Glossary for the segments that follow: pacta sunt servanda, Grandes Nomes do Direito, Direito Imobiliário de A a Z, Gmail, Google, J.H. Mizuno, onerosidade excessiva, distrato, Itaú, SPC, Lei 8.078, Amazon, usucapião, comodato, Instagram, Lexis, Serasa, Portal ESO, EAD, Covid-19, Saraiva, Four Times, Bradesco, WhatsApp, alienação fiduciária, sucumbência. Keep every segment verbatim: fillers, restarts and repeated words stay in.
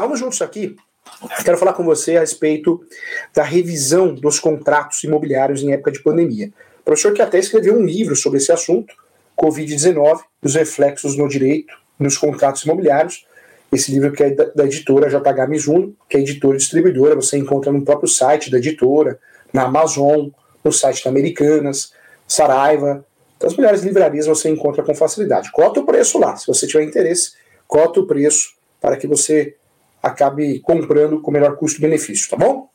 lá, vamos juntos aqui. Eu quero falar com você a respeito da revisão dos contratos imobiliários em época de pandemia. O professor que até escreveu um livro sobre esse assunto, covid dezenove, os reflexos no direito, nos contratos imobiliários. Esse livro que é da, da editora J H Mizuno, que é editora e distribuidora, você encontra no próprio site da editora, na Amazon, no site da Americanas, Saraiva. Então, as melhores livrarias você encontra com facilidade. Cota o preço lá, se você tiver interesse, cota o preço para que você acabe comprando com o melhor custo-benefício, tá bom?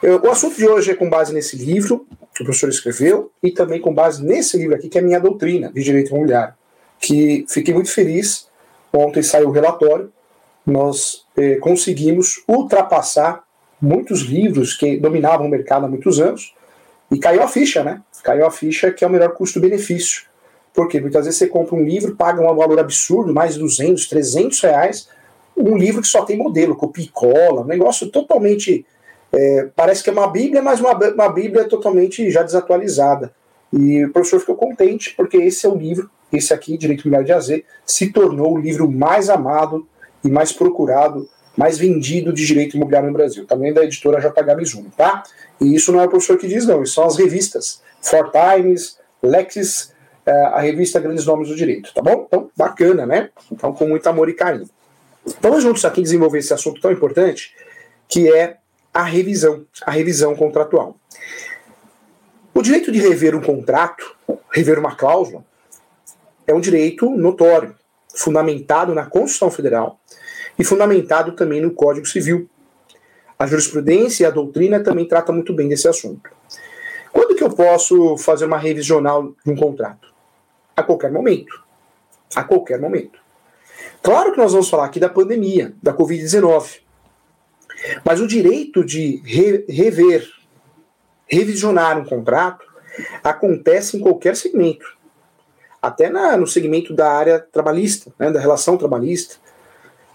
Eu, o assunto de hoje é com base nesse livro que o professor escreveu e também com base nesse livro aqui, que é a minha doutrina de direito imobiliário, que fiquei muito feliz. Ontem saiu o relatório, nós eh, conseguimos ultrapassar muitos livros que dominavam o mercado há muitos anos e caiu a ficha, né? Caiu a ficha que é o melhor custo-benefício. Por quê? Porque às vezes você compra um livro, paga um valor absurdo, mais de duzentos, trezentos reais, um livro que só tem modelo, copia e cola, um negócio totalmente... É, parece que é uma bíblia, mas uma, uma bíblia totalmente já desatualizada. E o professor ficou contente, porque esse é o livro, esse aqui, Direito Imobiliário de A a Z, se tornou o livro mais amado e mais procurado, mais vendido de direito imobiliário no Brasil. Também da editora J H Mizuno, tá? E isso não é o professor que diz, não. Isso são as revistas. Four Times, Lexis, a revista Grandes Nomes do Direito, tá bom? Então, bacana, né? Então, com muito amor e carinho. Vamos juntos aqui desenvolver esse assunto tão importante, que é a revisão, a revisão contratual. O direito de rever um contrato, rever uma cláusula, é um direito notório, fundamentado na Constituição Federal e fundamentado também no Código Civil. A jurisprudência e a doutrina também tratam muito bem desse assunto. Quando que eu posso fazer uma revisional de um contrato? A qualquer momento. A qualquer momento. Claro que nós vamos falar aqui da pandemia, da covid dezenove. Mas o direito de re- rever, revisionar um contrato, acontece em qualquer segmento. Até na, no segmento da área trabalhista, né, da relação trabalhista,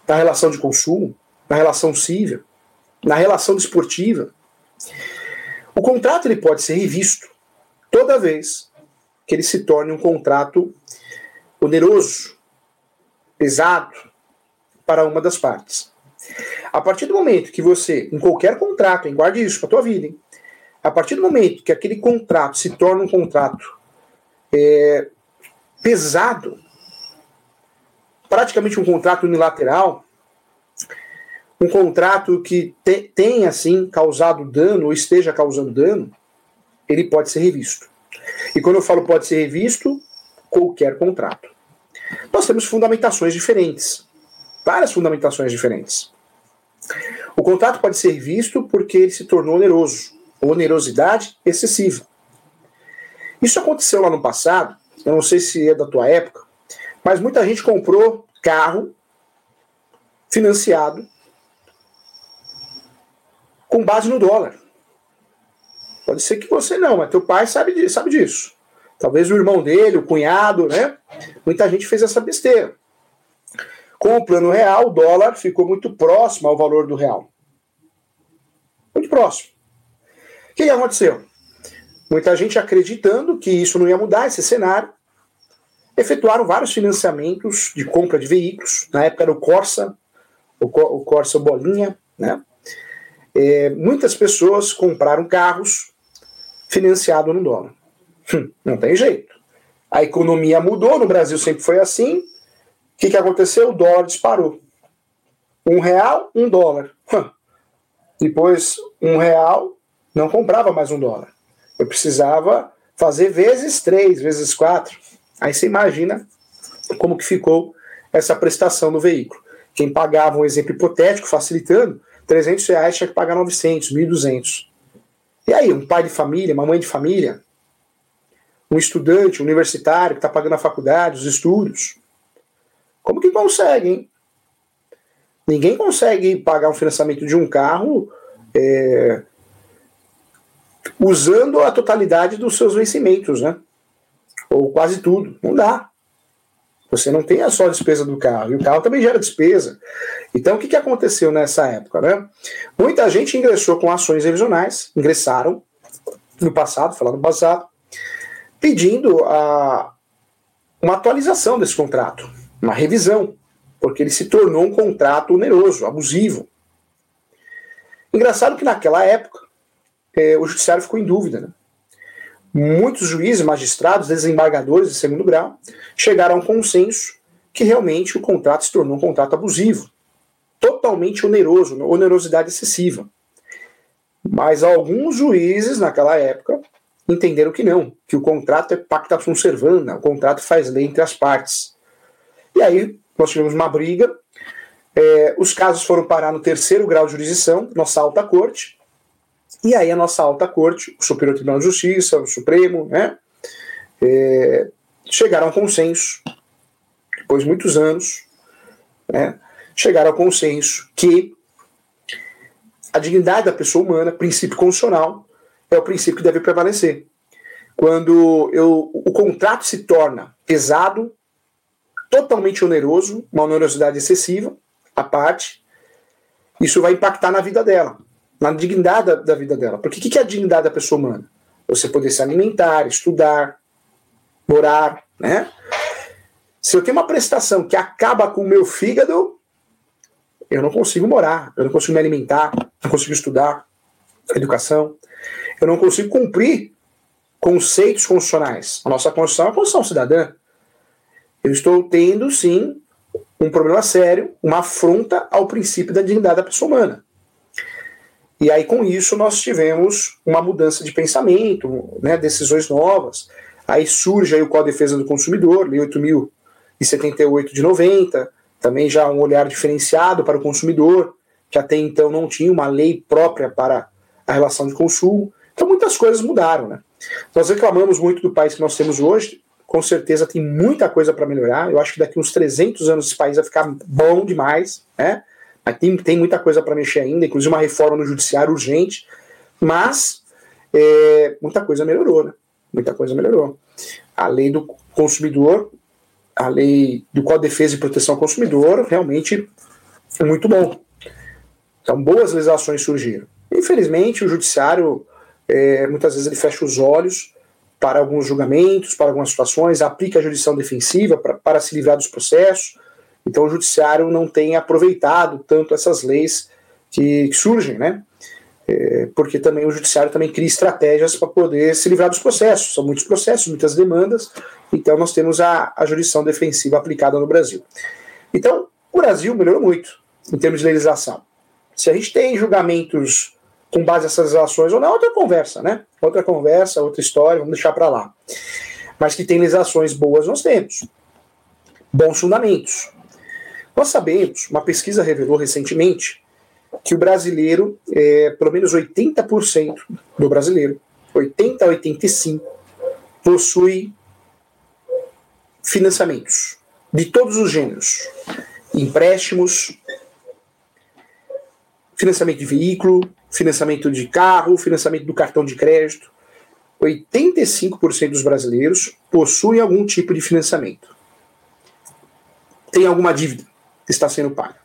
da relação de consumo, na relação civil, na relação desportiva. O contrato ele pode ser revisto toda vez que ele se torne um contrato oneroso, pesado, para uma das partes. A partir do momento que você, em qualquer contrato, hein, guarde isso para a tua vida, hein, a partir do momento que aquele contrato se torna um contrato é, pesado, praticamente um contrato unilateral, um contrato que te, tenha, assim, causado dano ou esteja causando dano, ele pode ser revisto. E quando eu falo pode ser revisto, qualquer contrato. Nós temos fundamentações diferentes, várias fundamentações diferentes. O contrato pode ser revisto porque ele se tornou oneroso, onerosidade excessiva. Isso aconteceu lá no passado, eu não sei se é da tua época, mas muita gente comprou carro financiado com base no dólar. Pode ser que você não, mas teu pai sabe, sabe disso. Talvez o irmão dele, o cunhado, né? Muita gente fez essa besteira. Com o plano real, o dólar ficou muito próximo ao valor do real. Muito próximo. O que aconteceu? Muita gente acreditando que isso não ia mudar, esse cenário. Efetuaram vários financiamentos de compra de veículos. Na época era o Corsa, o, Cor- o Corsa Bolinha, né? É, muitas pessoas compraram carros financiados no dólar. Hum, não tem jeito. A economia mudou, no Brasil sempre foi assim. O que, que aconteceu? O dólar disparou. Um real, um dólar. Hum. Depois, um real, não comprava mais um dólar. Eu precisava fazer vezes três, vezes quatro. Aí você imagina como que ficou essa prestação do veículo. Quem pagava, um exemplo hipotético, facilitando, trezentos reais tinha que pagar novecentos, mil e duzentos. E aí, um pai de família, uma mãe de família, um estudante, um universitário que está pagando a faculdade, os estudos... Como que consegue, hein? Ninguém consegue pagar um financiamento de um carro é, usando a totalidade dos seus vencimentos, né? Ou quase tudo. Não dá. Você não tem a só despesa do carro. E o carro também gera despesa. Então, o que, que aconteceu nessa época, né? Muita gente ingressou com ações revisionais, ingressaram no passado, falar no passado, pedindo a, uma atualização desse contrato. Uma revisão, porque ele se tornou um contrato oneroso, abusivo. Engraçado que naquela época eh, o judiciário ficou em dúvida, né? Muitos juízes, magistrados, desembargadores de segundo grau chegaram a um consenso que realmente o contrato se tornou um contrato abusivo, totalmente oneroso, onerosidade excessiva. Mas alguns juízes naquela época entenderam que não, que o contrato é pacta sunt servanda, o contrato faz lei entre as partes. E aí nós tivemos uma briga, eh, os casos foram parar no terceiro grau de jurisdição, nossa alta corte, e aí a nossa alta corte, o Superior Tribunal de Justiça, o Supremo, né, é, chegaram a consenso, depois de muitos anos, né, chegaram a consenso que a dignidade da pessoa humana, princípio constitucional, é o princípio que deve prevalecer. Quando eu, o contrato se torna pesado, totalmente oneroso, uma onerosidade excessiva, à parte, isso vai impactar na vida dela, na dignidade da, da vida dela. Porque o que, que é a dignidade da pessoa humana? Você poder se alimentar, estudar, morar, né? Se eu tenho uma prestação que acaba com o meu fígado, eu não consigo morar, eu não consigo me alimentar, não consigo estudar, educação, eu não consigo cumprir conceitos constitucionais. A nossa Constituição é a Constituição cidadã. Eu estou tendo, sim, um problema sério, uma afronta ao princípio da dignidade da pessoa humana. E aí, com isso, nós tivemos uma mudança de pensamento, né, decisões novas. Aí surge aí o Código de Defesa do Consumidor, Lei oito mil e setenta e oito de noventa, também já um olhar diferenciado para o consumidor, que até então não tinha uma lei própria para a relação de consumo. Então, muitas coisas mudaram, né? Nós reclamamos muito do país que nós temos hoje, com certeza tem muita coisa para melhorar. Eu acho que daqui uns trezentos anos esse país vai ficar bom demais, né? Tem, tem muita coisa para mexer ainda, inclusive uma reforma no judiciário urgente, mas é, muita coisa melhorou, né? Muita coisa melhorou. A lei do consumidor, a lei do Código de Defesa e Proteção ao Consumidor, realmente é muito bom. Então, boas legislações surgiram. Infelizmente, o judiciário, é, muitas vezes, ele fecha os olhos para alguns julgamentos, para algumas situações, aplica a jurisdição defensiva pra, para se livrar dos processos. Então o judiciário não tem aproveitado tanto essas leis que, que surgem, né? É, porque também o judiciário também cria estratégias para poder se livrar dos processos. São muitos processos, muitas demandas. Então nós temos a, a jurisdição defensiva aplicada no Brasil. Então o Brasil melhorou muito em termos de legislação. Se a gente tem julgamentos com base nessas legislações ou não, outra conversa, né? Outra conversa, outra história, vamos deixar para lá. Mas que tem legislações boas nós temos. Bons fundamentos. Nós sabemos, uma pesquisa revelou recentemente, que o brasileiro, é, pelo menos oitenta por cento do brasileiro, oitenta a oitenta e cinco por cento, possui financiamentos de todos os gêneros. Empréstimos, financiamento de veículo, financiamento de carro, financiamento do cartão de crédito. oitenta e cinco por cento dos brasileiros possuem algum tipo de financiamento. Tem alguma dívida. Está sendo paga.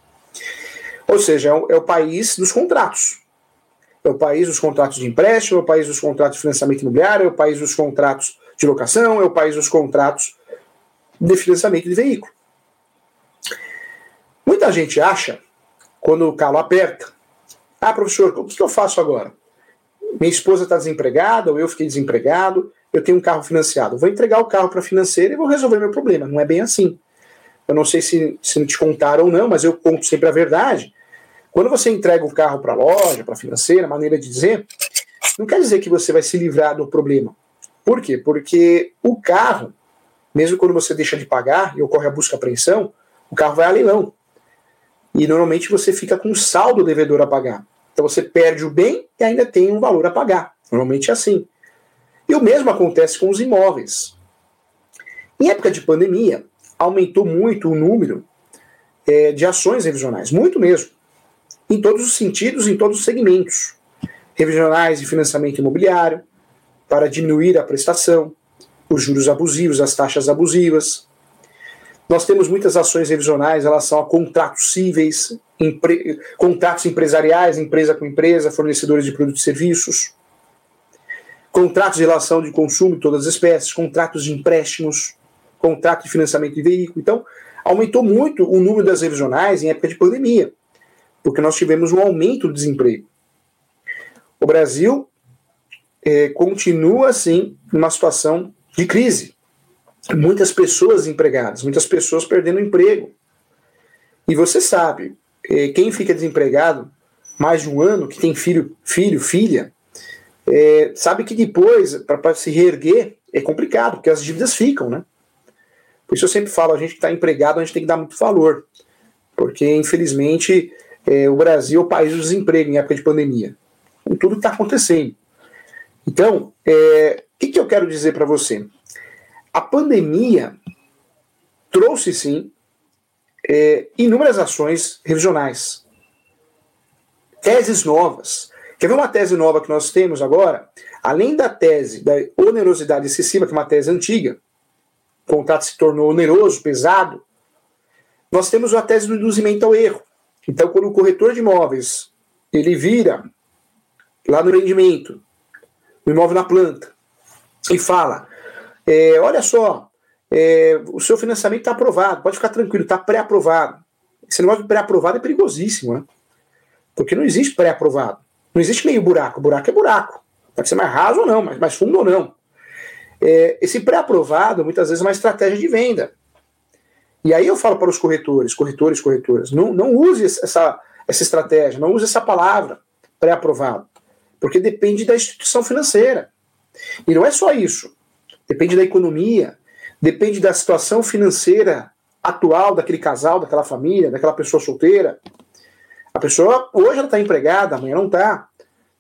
Ou seja, é o, é o país dos contratos. É o país dos contratos de empréstimo, é o país dos contratos de financiamento imobiliário, é o país dos contratos de locação, é o país dos contratos de financiamento de veículo. Muita gente acha, quando o calo aperta, ah, professor, o que eu faço agora? Minha esposa está desempregada, ou eu fiquei desempregado, eu tenho um carro financiado, vou entregar o carro para a financeira e vou resolver meu problema. Não é bem assim. Eu não sei se, se te contaram ou não, mas eu conto sempre a verdade. Quando você entrega o carro para a loja, para a financeira, maneira de dizer, não quer dizer que você vai se livrar do problema. Por quê? Porque o carro, mesmo quando você deixa de pagar e ocorre a busca e apreensão, o carro vai a leilão. E normalmente você fica com um saldo devedor a pagar. Então você perde o bem e ainda tem um valor a pagar. Normalmente é assim. E o mesmo acontece com os imóveis. Em época de pandemia, aumentou muito o número é, de ações revisionais, muito mesmo, em todos os sentidos, em todos os segmentos, revisionais de financiamento imobiliário, para diminuir a prestação, os juros abusivos, as taxas abusivas. Nós temos muitas ações revisionais em relação a contratos cíveis, empre... contratos empresariais, empresa com empresa, fornecedores de produtos e serviços, contratos de relação de consumo de todas as espécies, contratos de empréstimos, contrato de financiamento de veículo. Então, aumentou muito o número das revisionais em época de pandemia, porque nós tivemos um aumento do desemprego. O Brasil eh, continua, assim, numa situação de crise. Muitas pessoas desempregadas, muitas pessoas perdendo emprego. E você sabe, eh, quem fica desempregado mais de um ano, que tem filho, filho, filha, eh, sabe que depois, para se reerguer, é complicado, porque as dívidas ficam, né? Por isso eu sempre falo, a gente que está empregado, a gente tem que dar muito valor. Porque, infelizmente, é, o Brasil é o país do desemprego em época de pandemia. Com tudo que está acontecendo. Então, é, o que, que eu quero dizer para você? A pandemia trouxe, sim, é, inúmeras ações revisionais. Teses novas. Quer ver uma tese nova que nós temos agora? Além da tese da onerosidade excessiva, que é uma tese antiga, o contrato se tornou oneroso, pesado, nós temos a tese do induzimento ao erro. Então, quando o corretor de imóveis, ele vira lá no rendimento, no imóvel na planta, e fala, é, olha só, é, o seu financiamento está aprovado, pode ficar tranquilo, está pré-aprovado. Esse negócio de pré-aprovado é perigosíssimo, né? Porque não existe pré-aprovado. Não existe meio buraco, buraco é buraco. Pode ser mais raso ou não, mais fundo ou não. Esse pré-aprovado, muitas vezes, é uma estratégia de venda. E aí eu falo para os corretores, corretores, corretoras, não, não use essa, essa estratégia, não use essa palavra, pré-aprovado, porque depende da instituição financeira. E não é só isso. Depende da economia, depende da situação financeira atual daquele casal, daquela família, daquela pessoa solteira. A pessoa, hoje ela está empregada, amanhã não está.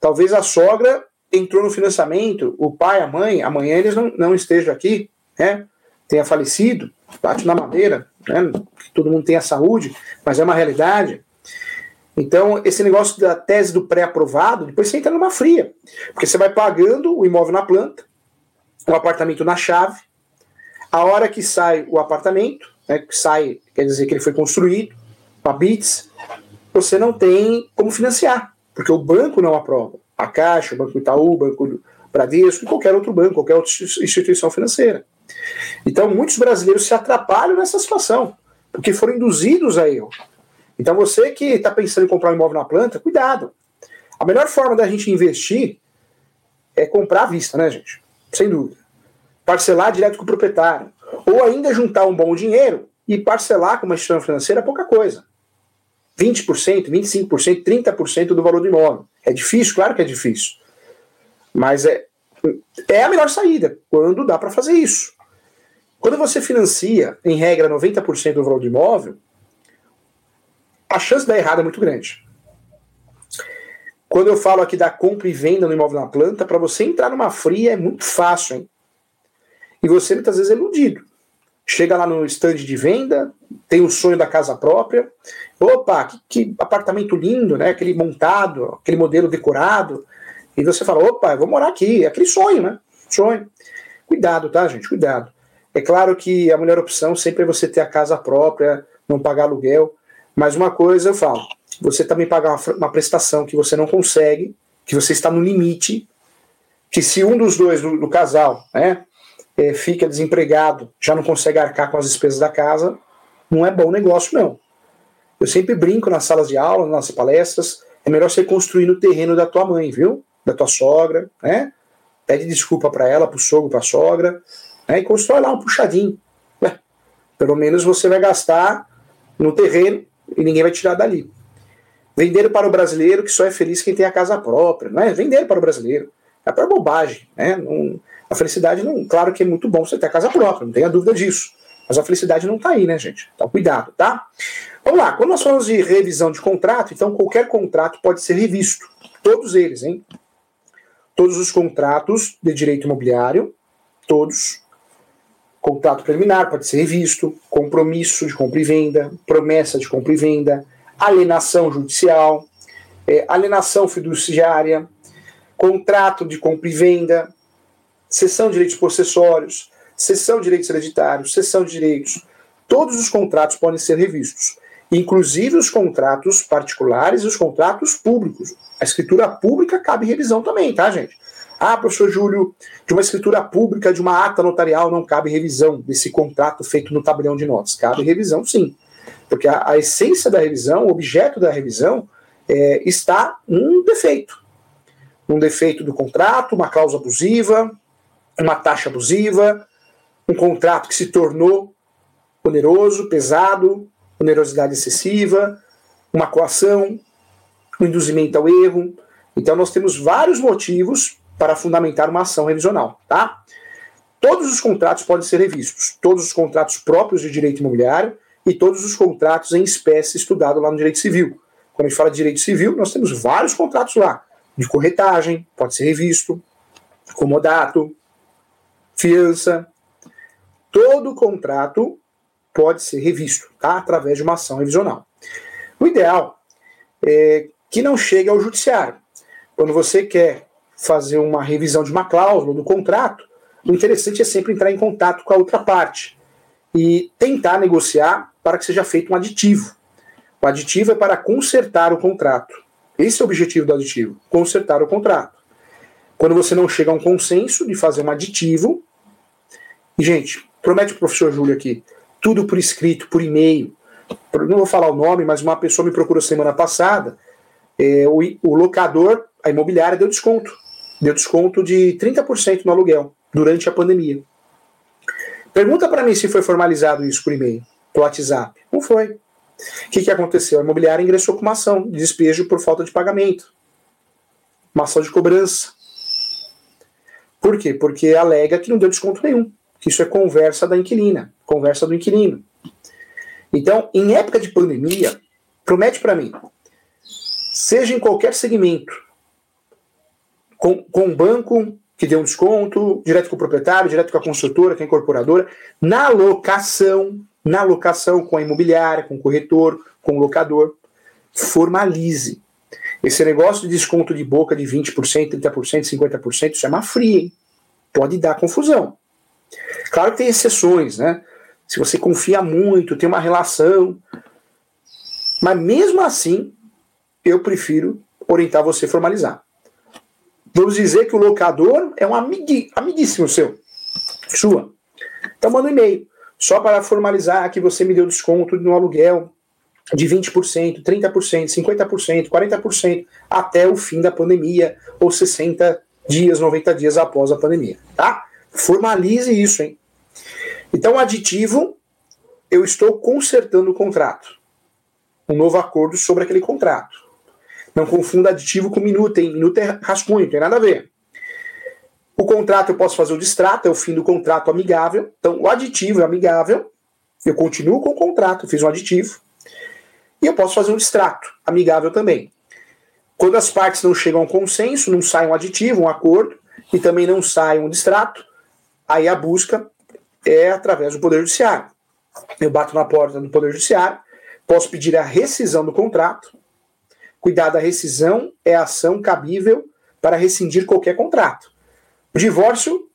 Talvez a sogra entrou no financiamento, o pai, a mãe, amanhã eles não, não estejam aqui, né? Tenha falecido, bate na madeira, né? Que todo mundo tenha saúde, mas é uma realidade. Então, esse negócio da tese do pré-aprovado, depois você entra numa fria, porque você vai pagando o imóvel na planta, o apartamento na chave, a hora que sai o apartamento, né, que sai, quer dizer que ele foi construído, a B I T S, você não tem como financiar, porque o banco não aprova. A Caixa, o Banco Itaú, o Banco Bradesco, qualquer outro banco, qualquer outra instituição financeira. Então, muitos brasileiros se atrapalham nessa situação, porque foram induzidos a erro. Então, você que está pensando em comprar um imóvel na planta, cuidado. A melhor forma da gente investir é comprar à vista, né, gente? Sem dúvida. Parcelar direto com o proprietário. Ou ainda juntar um bom dinheiro e parcelar com uma instituição financeira é pouca coisa. vinte por cento, vinte e cinco por cento, trinta por cento do valor do imóvel. É difícil, claro que é difícil. Mas é, é a melhor saída, quando dá para fazer isso. Quando você financia, em regra, noventa por cento do valor do imóvel, a chance da errada é muito grande. Quando eu falo aqui da compra e venda no imóvel na planta, para você entrar numa fria é muito fácil, hein? E você muitas vezes é iludido. Chega lá no stand de venda, tem o sonho da casa própria. Opa, que, que apartamento lindo, né? Aquele montado, aquele modelo decorado. E você fala, opa, eu vou morar aqui. É aquele sonho, né? Sonho. Cuidado, tá, gente? Cuidado. É claro que a melhor opção sempre é você ter a casa própria, não pagar aluguel. Mas uma coisa eu falo, você também pagar uma prestação que você não consegue, que você está no limite, que se um dos dois do, do casal, né? É, fica desempregado, já não consegue arcar com as despesas da casa, não é bom negócio, não. Eu sempre brinco nas salas de aula, nas palestras, é melhor você construir no terreno da tua mãe, viu? Da tua sogra, né? Pede desculpa para ela, pro sogro, pra sogra, né? E constrói lá um puxadinho. Né? Pelo menos você vai gastar no terreno e ninguém vai tirar dali. Vender para o brasileiro que só é feliz quem tem a casa própria, não é? Vender para o brasileiro. É para bobagem, né? Não... A felicidade, não, claro que é muito bom você ter a casa própria, não tenha dúvida disso. Mas a felicidade não está aí, né, gente? Então, cuidado, tá? Vamos lá, quando nós falamos de revisão de contrato, então qualquer contrato pode ser revisto. Todos eles, hein? Todos os contratos de direito imobiliário, todos. Contrato preliminar pode ser revisto, compromisso de compra e venda, promessa de compra e venda, alienação judicial, é, alienação fiduciária, contrato de compra e venda, cessão de direitos possessórios, cessão de direitos hereditários, cessão de direitos. Todos os contratos podem ser revistos, inclusive os contratos particulares e os contratos públicos. A escritura pública cabe revisão também, tá, gente? Ah, professor Júlio, de uma escritura pública, de uma ata notarial, não cabe revisão desse contrato feito no tabelião de notas. Cabe revisão, sim. Porque a, a essência da revisão, o objeto da revisão, é, está um defeito. Um defeito do contrato, uma cláusula abusiva, uma taxa abusiva, um contrato que se tornou oneroso, pesado, onerosidade excessiva, uma coação, um induzimento ao erro. Então nós temos vários motivos para fundamentar uma ação revisional, tá? Todos os contratos podem ser revistos, todos os contratos próprios de direito imobiliário e todos os contratos em espécie estudado lá no direito civil. Quando a gente fala de direito civil, nós temos vários contratos lá, de corretagem, pode ser revisto, comodato, fiança. Todo contrato pode ser revisto, tá? Através de uma ação revisional. O ideal é que não chegue ao judiciário. Quando você quer fazer uma revisão de uma cláusula do contrato, o interessante é sempre entrar em contato com a outra parte e tentar negociar para que seja feito um aditivo. O aditivo é para consertar o contrato. Esse é o objetivo do aditivo, consertar o contrato. Quando você não chega a um consenso de fazer um aditivo, e, gente, promete o professor Júlio aqui, tudo por escrito, por e-mail, não vou falar o nome, mas uma pessoa me procurou semana passada, é, o, o locador, a imobiliária deu desconto, deu desconto de trinta por cento no aluguel durante a pandemia. Pergunta para mim se foi formalizado isso por e-mail, por WhatsApp. Não foi. O que, que aconteceu? A imobiliária ingressou com uma ação de despejo por falta de pagamento. Uma ação de cobrança. Por quê? Porque alega que não deu desconto nenhum. Que isso é conversa da inquilina, conversa do inquilino. Então, em época de pandemia, promete para mim, seja em qualquer segmento, com, com um banco que deu um desconto, direto com o proprietário, direto com a construtora, com a incorporadora, na locação... na locação com a imobiliária, com o corretor, com o locador, formalize. Esse negócio de desconto de boca de vinte por cento, trinta por cento, cinquenta por cento, isso é má fria, hein? Pode dar confusão. Claro que tem exceções, né? Se você confia muito, tem uma relação, mas mesmo assim, eu prefiro orientar você a formalizar. Vamos dizer que o locador é um amigui, amiguíssimo seu, sua. Então manda um e-mail. Só para formalizar que você me deu desconto no aluguel de vinte por cento, trinta por cento, cinquenta por cento, quarenta por cento até o fim da pandemia ou sessenta dias, noventa dias após a pandemia, tá? Formalize isso, hein? Então, aditivo, eu estou consertando o contrato. Um novo acordo sobre aquele contrato. Não confunda aditivo com minuta, hein? Minuta é rascunho, não tem nada a ver. O contrato eu posso fazer o distrato, é o fim do contrato amigável. Então, o aditivo é amigável. Eu continuo com o contrato, fiz um aditivo. E eu posso fazer um distrato, amigável também. Quando as partes não chegam a um consenso, não sai um aditivo, um acordo, e também não sai um distrato, aí a busca é através do Poder Judiciário. Eu bato na porta do Poder Judiciário, posso pedir a rescisão do contrato. Cuidado, a rescisão é a ação cabível para rescindir qualquer contrato. O divórcio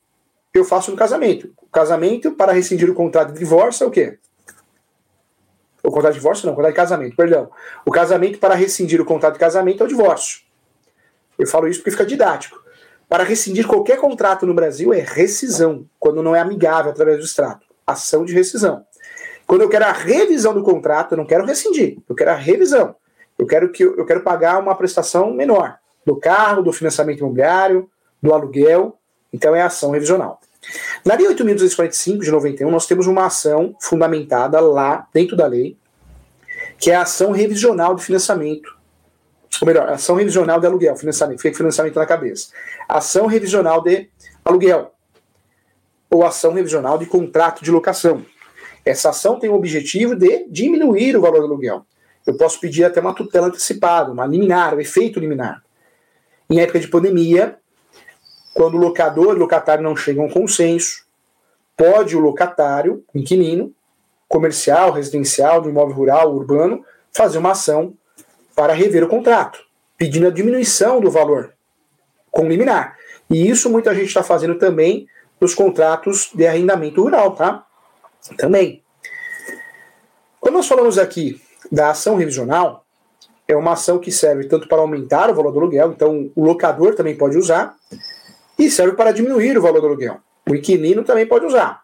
eu faço no casamento. O casamento, para rescindir o contrato de divórcio, é o quê? O contrato de divórcio não, o contrato de casamento, perdão. O casamento, para rescindir o contrato de casamento, é o divórcio. Eu falo isso porque fica didático. Para rescindir qualquer contrato no Brasil é rescisão, quando não é amigável através do distrato. Ação de rescisão. Quando eu quero a revisão do contrato, eu não quero rescindir, eu quero a revisão. Eu quero, que, eu quero pagar uma prestação menor do carro, do financiamento imobiliário, do aluguel. Então é ação revisional. Na Lei oito mil duzentos e quarenta e cinco, de noventa e um, nós temos uma ação fundamentada lá dentro da lei, que é a ação revisional de financiamento, ou melhor, ação revisional de aluguel, financiamento, fica financiamento na cabeça. Ação revisional de aluguel, ou ação revisional de contrato de locação. Essa ação tem o objetivo de diminuir o valor do aluguel. Eu posso pedir até uma tutela antecipada, uma liminar, um efeito liminar. Em época de pandemia, quando o locador e o locatário não chegam a um consenso, pode o locatário, inquilino, comercial, residencial, do imóvel rural, urbano, fazer uma ação para rever o contrato, pedindo a diminuição do valor com liminar. E isso muita gente está fazendo também nos contratos de arrendamento rural, tá? Também. Quando nós falamos aqui da ação revisional, é uma ação que serve tanto para aumentar o valor do aluguel, então o locador também pode usar, e serve para diminuir o valor do aluguel. O inquilino também pode usar,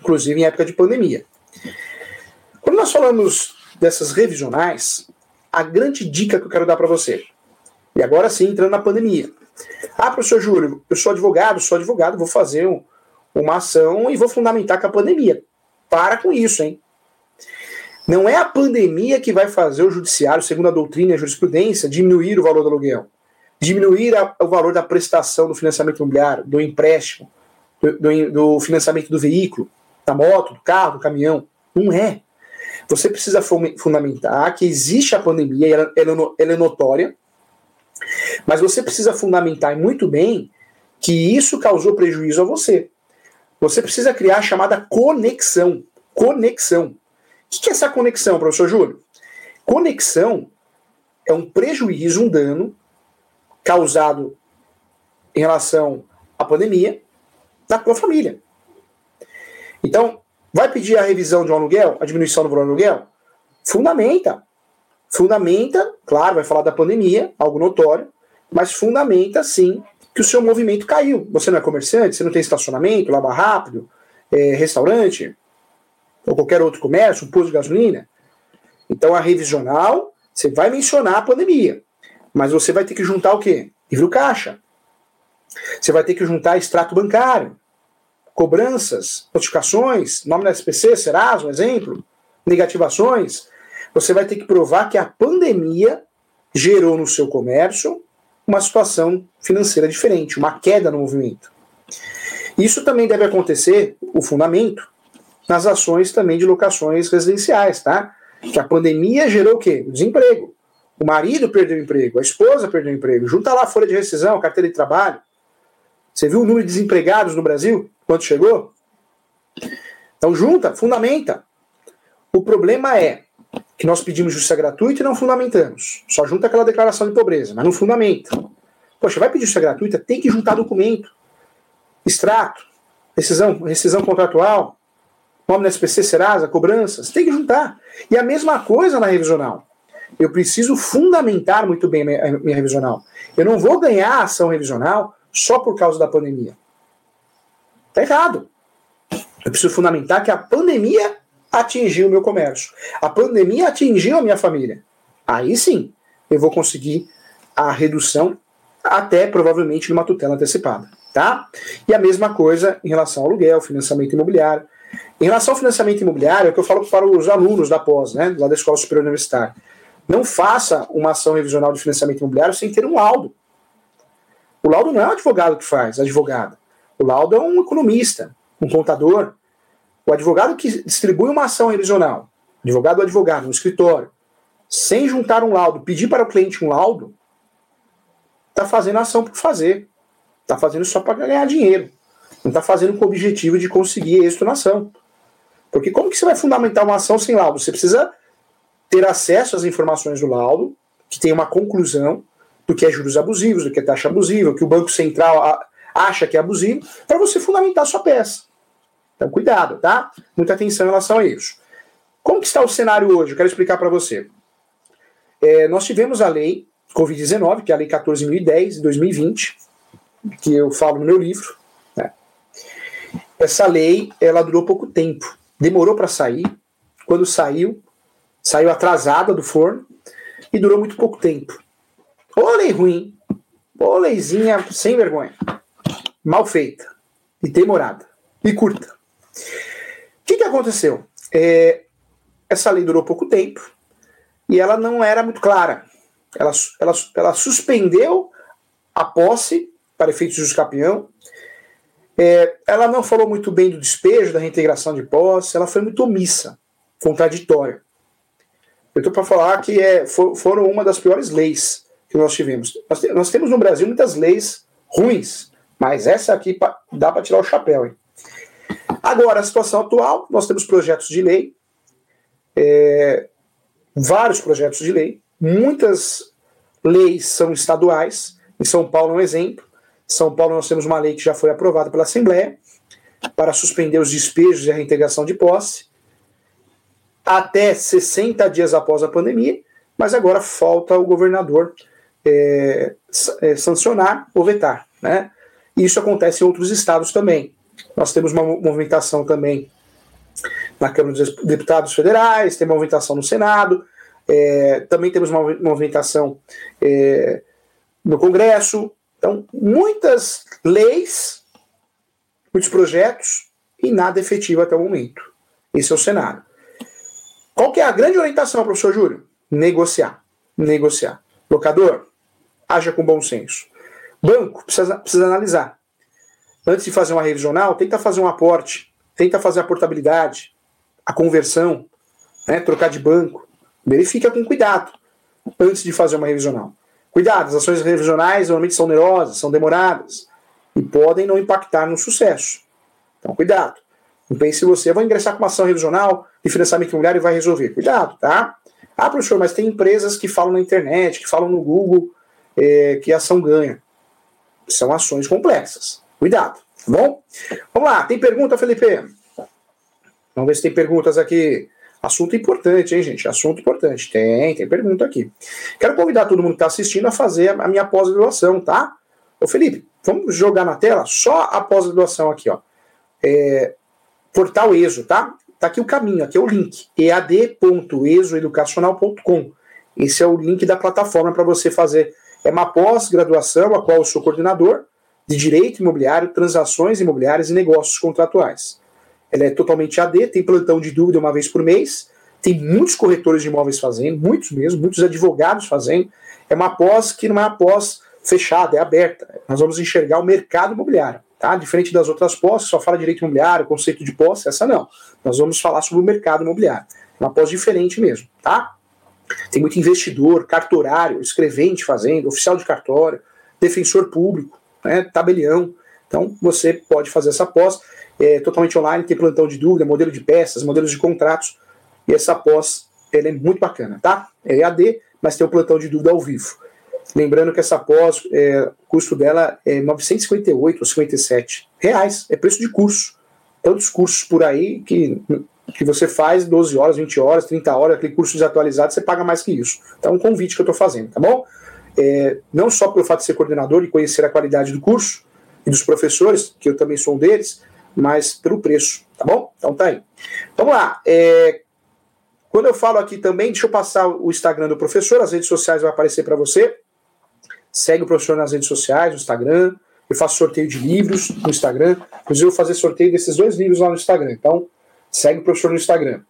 inclusive em época de pandemia. Quando nós falamos dessas revisionais, a grande dica que eu quero dar para você, e agora sim, entrando na pandemia. Ah, professor Júlio, eu sou advogado, sou advogado, vou fazer um, uma ação e vou fundamentar com a pandemia. Para com isso, hein? Não é a pandemia que vai fazer o judiciário, segundo a doutrina e a jurisprudência, diminuir o valor do aluguel, diminuir a, o valor da prestação do financiamento imobiliário, do empréstimo, do, do, do financiamento do veículo, da moto, do carro, do caminhão. Não é. Você precisa fundamentar que existe a pandemia, ela, ela, ela é notória, mas você precisa fundamentar muito bem que isso causou prejuízo a você. Você precisa criar a chamada conexão. Conexão. O que é essa conexão, professor Júlio? Conexão é um prejuízo, um dano causado em relação à pandemia da tua família. Então, vai pedir a revisão de um aluguel, a diminuição do valor do aluguel? Fundamenta. Fundamenta, claro, vai falar da pandemia, algo notório, mas fundamenta, sim, que o seu movimento caiu. Você não é comerciante, você não tem estacionamento, lava rápido, é, restaurante, ou qualquer outro comércio, um posto de gasolina. Então a revisional, você vai mencionar a pandemia, mas você vai ter que juntar o quê? Livro caixa. Você vai ter que juntar extrato bancário, cobranças, notificações, nome da S P C, Serasa, um exemplo, negativações. Você vai ter que provar que a pandemia gerou no seu comércio uma situação financeira diferente, uma queda no movimento. Isso também deve acontecer, o fundamento, nas ações também de locações residenciais, tá? Que a pandemia gerou o quê? O desemprego. O marido perdeu o emprego, a esposa perdeu o emprego. Junta lá a folha de rescisão, carteira de trabalho. Você viu o número de desempregados no Brasil? Quanto chegou? Então junta, fundamenta. O problema é que nós pedimos justiça gratuita e não fundamentamos. Só junta aquela declaração de pobreza, mas não fundamenta. Poxa, vai pedir justiça gratuita, tem que juntar documento. Extrato, rescisão, rescisão contratual, nome da S P C, Serasa, cobranças, tem que juntar. E a mesma coisa na revisional. Eu preciso fundamentar muito bem a minha revisional. Eu não vou ganhar a ação revisional só por causa da pandemia. Está errado. Eu preciso fundamentar que a pandemia atingiu o meu comércio. A pandemia atingiu a minha família. Aí sim, eu vou conseguir a redução até provavelmente numa tutela antecipada. Tá? E a mesma coisa em relação ao aluguel, financiamento imobiliário. Em relação ao financiamento imobiliário, é o que eu falo para os alunos da pós, né, lá da Escola Superior Universitária. Não faça uma ação revisional de financiamento imobiliário sem ter um laudo. O laudo não é o advogado que faz, a advogada. O laudo é um economista, um contador. O advogado que distribui uma ação revisional, advogado ou advogado, no escritório, sem juntar um laudo, pedir para o cliente um laudo, está fazendo ação por fazer. Está fazendo só para ganhar dinheiro. Não está fazendo com o objetivo de conseguir êxito na ação. Porque como que você vai fundamentar uma ação sem laudo? Você precisa ter acesso às informações do laudo, que tem uma conclusão do que é juros abusivos, do que é taxa abusiva, o que o Banco Central acha que é abusivo, para você fundamentar a sua peça. Então cuidado, tá? Muita atenção em relação a isso. Como que está o cenário hoje? Eu quero explicar para você. É, nós tivemos a lei covid dezenove, que é a Lei catorze mil e dez, de dois mil e vinte, que eu falo no meu livro. Essa lei, ela durou pouco tempo, demorou para sair. Quando saiu, saiu atrasada do forno e durou muito pouco tempo. Ô lei ruim, ô leizinha sem vergonha, mal feita e demorada e curta. O que que aconteceu? É, essa lei durou pouco tempo e ela não era muito clara. Ela, ela, ela suspendeu a posse para efeitos de jus capião. É, ela não falou muito bem do despejo, da reintegração de posse, ela foi muito omissa, contraditória. Eu estou para falar que é, for, foram uma das piores leis que nós tivemos. Nós, te, nós temos no Brasil muitas leis ruins, mas essa aqui pra, dá para tirar o chapéu, hein? Agora, a situação atual, nós temos projetos de lei, é, vários projetos de lei, muitas leis são estaduais, em São Paulo é um exemplo. São Paulo nós temos uma lei que já foi aprovada pela Assembleia para suspender os despejos e a reintegração de posse até sessenta dias após a pandemia, mas agora falta o governador é, sancionar ou vetar, né? E isso acontece em outros estados também. Nós temos uma movimentação também na Câmara dos Deputados Federais, tem uma movimentação no Senado, é, também temos uma movimentação é, no Congresso. Então, muitas leis, muitos projetos e nada efetivo até o momento. Esse é o Senado. Qual que é a grande orientação, professor Júlio? Negociar. Negociar. Locador, haja com bom senso. Banco, precisa, precisa analisar. Antes de fazer uma revisional, tenta fazer um aporte, tenta fazer a portabilidade, a conversão, né, trocar de banco. Verifica com cuidado antes de fazer uma revisional. Cuidado, as ações revisionais normalmente são onerosas, são demoradas e podem não impactar no sucesso. Então, cuidado. Não pense você, eu vou ingressar com uma ação revisional de financiamento imobiliário e vai resolver. Cuidado, tá? Ah, professor, mas tem empresas que falam na internet, que falam no Google, é, que a ação ganha. São ações complexas. Cuidado, tá bom? Vamos lá, tem pergunta, Felipe? Vamos ver se tem perguntas aqui. Assunto importante, hein, gente? Assunto importante. Tem, tem pergunta aqui. Quero convidar todo mundo que está assistindo a fazer a minha pós-graduação, tá? Ô, Felipe, vamos jogar na tela só a pós-graduação aqui, ó. É... Portal E S O, tá? Tá aqui o caminho, aqui é o link, E A D ponto E S O Educacional ponto com. Esse é o link da plataforma para você fazer. É uma pós-graduação, a qual eu sou coordenador de Direito Imobiliário, Transações Imobiliárias e Negócios Contratuais. Ela é totalmente A D, tem plantão de dúvida uma vez por mês, tem muitos corretores de imóveis fazendo, muitos mesmo, muitos advogados fazendo. É uma pós que não é uma pós fechada, é aberta. Nós vamos enxergar o mercado imobiliário. Tá? Diferente das outras posses, só fala direito imobiliário, conceito de posse, essa não. Nós vamos falar sobre o mercado imobiliário. É uma posse diferente mesmo, tá? Tem muito investidor, cartorário, escrevente fazendo, oficial de cartório, defensor público, né, tabelião. Então, você pode fazer essa posse é, totalmente online, tem plantão de dúvida, modelo de peças, modelos de contratos. E essa posse, ela é muito bacana, tá? É E A D, mas tem o plantão de dúvida ao vivo. Lembrando que essa pós, é, o custo dela é novecentos e cinquenta e oito ou cinquenta e sete reais, é preço de curso. Tantos cursos por aí que, que você faz doze horas, vinte horas, trinta horas, aquele curso desatualizado, você paga mais que isso. Então é um convite que eu estou fazendo, tá bom? É, não só pelo fato de ser coordenador e conhecer a qualidade do curso e dos professores, que eu também sou um deles, mas pelo preço, tá bom? Então tá aí. Vamos lá, é... Quando eu falo aqui também, deixa eu passar o Instagram do professor, as redes sociais vão aparecer para você. Segue o professor nas redes sociais, no Instagram. Eu faço sorteio de livros no Instagram. Inclusive, eu vou fazer sorteio desses dois livros lá no Instagram. Então, segue o professor no Instagram.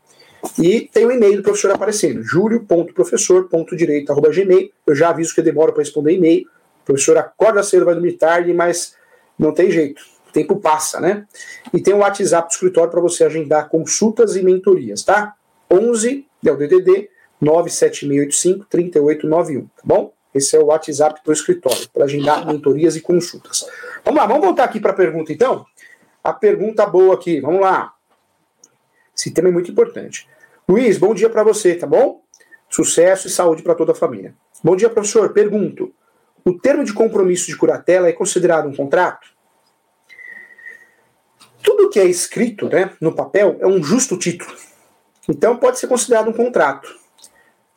E tem o e-mail do professor aparecendo, julio ponto professor ponto direito arroba gmail. Eu já aviso que demora para responder e-mail. O professor acorda cedo, vai dormir tarde, mas não tem jeito. O tempo passa, né? E tem o WhatsApp do escritório para você agendar consultas e mentorias, tá? onze, é o D D D, nove sete seis oito cinco, três oito nove um, tá bom? Esse é o WhatsApp do escritório, para agendar mentorias e consultas. Vamos lá, vamos voltar aqui para a pergunta, então? A pergunta boa aqui, vamos lá. Esse tema é muito importante. Luiz, bom dia para você, tá bom? Sucesso e saúde para toda a família. Bom dia, professor. Pergunto, o termo de compromisso de curatela é considerado um contrato? Tudo que é escrito, né, no papel é um justo título. Então, pode ser considerado um contrato.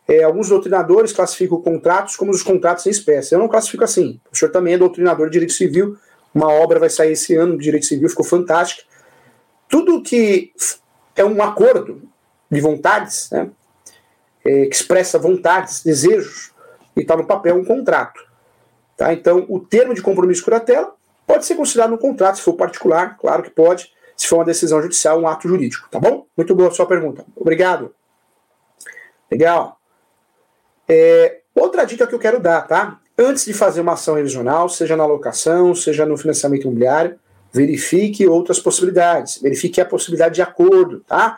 É, alguns doutrinadores classificam contratos como os contratos em espécie. Eu não classifico assim. O senhor também é doutrinador de Direito Civil. Uma obra vai sair esse ano de Direito Civil, ficou fantástica. Tudo que é um acordo de vontades, né, é, que expressa vontades, desejos, e está no papel um contrato. Tá? Então, o termo de compromisso curatela pode ser considerado um contrato, se for particular, claro que pode. Se for uma decisão judicial, um ato jurídico, tá bom? Muito boa a sua pergunta. Obrigado. Legal. É, outra dica que eu quero dar, tá? Antes de fazer uma ação revisional, seja na locação, seja no financiamento imobiliário, verifique outras possibilidades. Verifique a possibilidade de acordo, tá?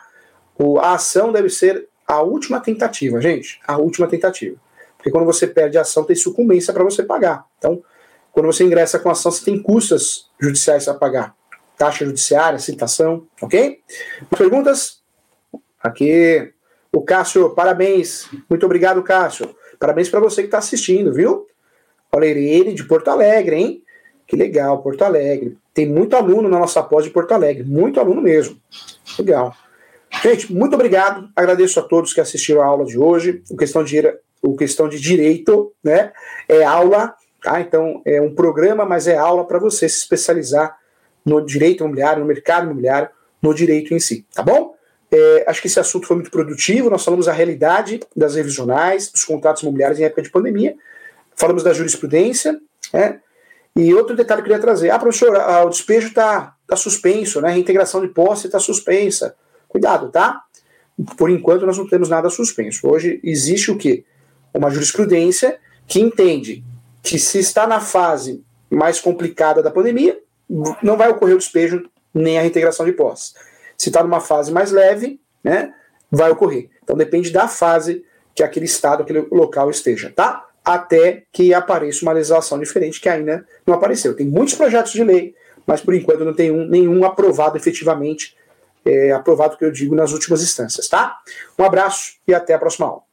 O, a ação deve ser a última tentativa, gente. A última tentativa. Porque quando você perde a ação, tem sucumbência para você pagar. Então, quando você ingressa com a ação, você tem custas judiciais a pagar. Taxa judiciária, citação, ok? Perguntas? Aqui. O Cássio, parabéns. Muito obrigado, Cássio. Parabéns para você que está assistindo, viu? Olha ele, de Porto Alegre, hein? Que legal, Porto Alegre. Tem muito aluno na nossa pós de Porto Alegre. Muito aluno mesmo. Legal. Gente, muito obrigado. Agradeço a todos que assistiram a aula de hoje. O Questão de, o questão de Direito, né? É aula Ah, então é um programa, mas é aula para você se especializar no direito imobiliário, no mercado imobiliário, no direito em si, tá bom? É, acho que esse assunto foi muito produtivo. Nós falamos a realidade das revisionais, dos contratos imobiliários em época de pandemia, falamos da jurisprudência, né? E outro detalhe que eu queria trazer: ah, professor, a, a, o despejo está tá suspenso, né? A reintegração de posse está suspensa. Cuidado, tá? Por enquanto nós não temos nada suspenso. Hoje existe o quê? Uma jurisprudência que entende que se está na fase mais complicada da pandemia, não vai ocorrer o despejo nem a reintegração de posse. Se está numa fase mais leve, né, vai ocorrer. Então depende da fase que aquele estado, aquele local esteja, tá? Até que apareça uma legislação diferente que ainda não apareceu. Tem muitos projetos de lei, mas por enquanto não tem um, nenhum aprovado efetivamente, é, aprovado que eu digo nas últimas instâncias, tá? Um abraço e até a próxima aula.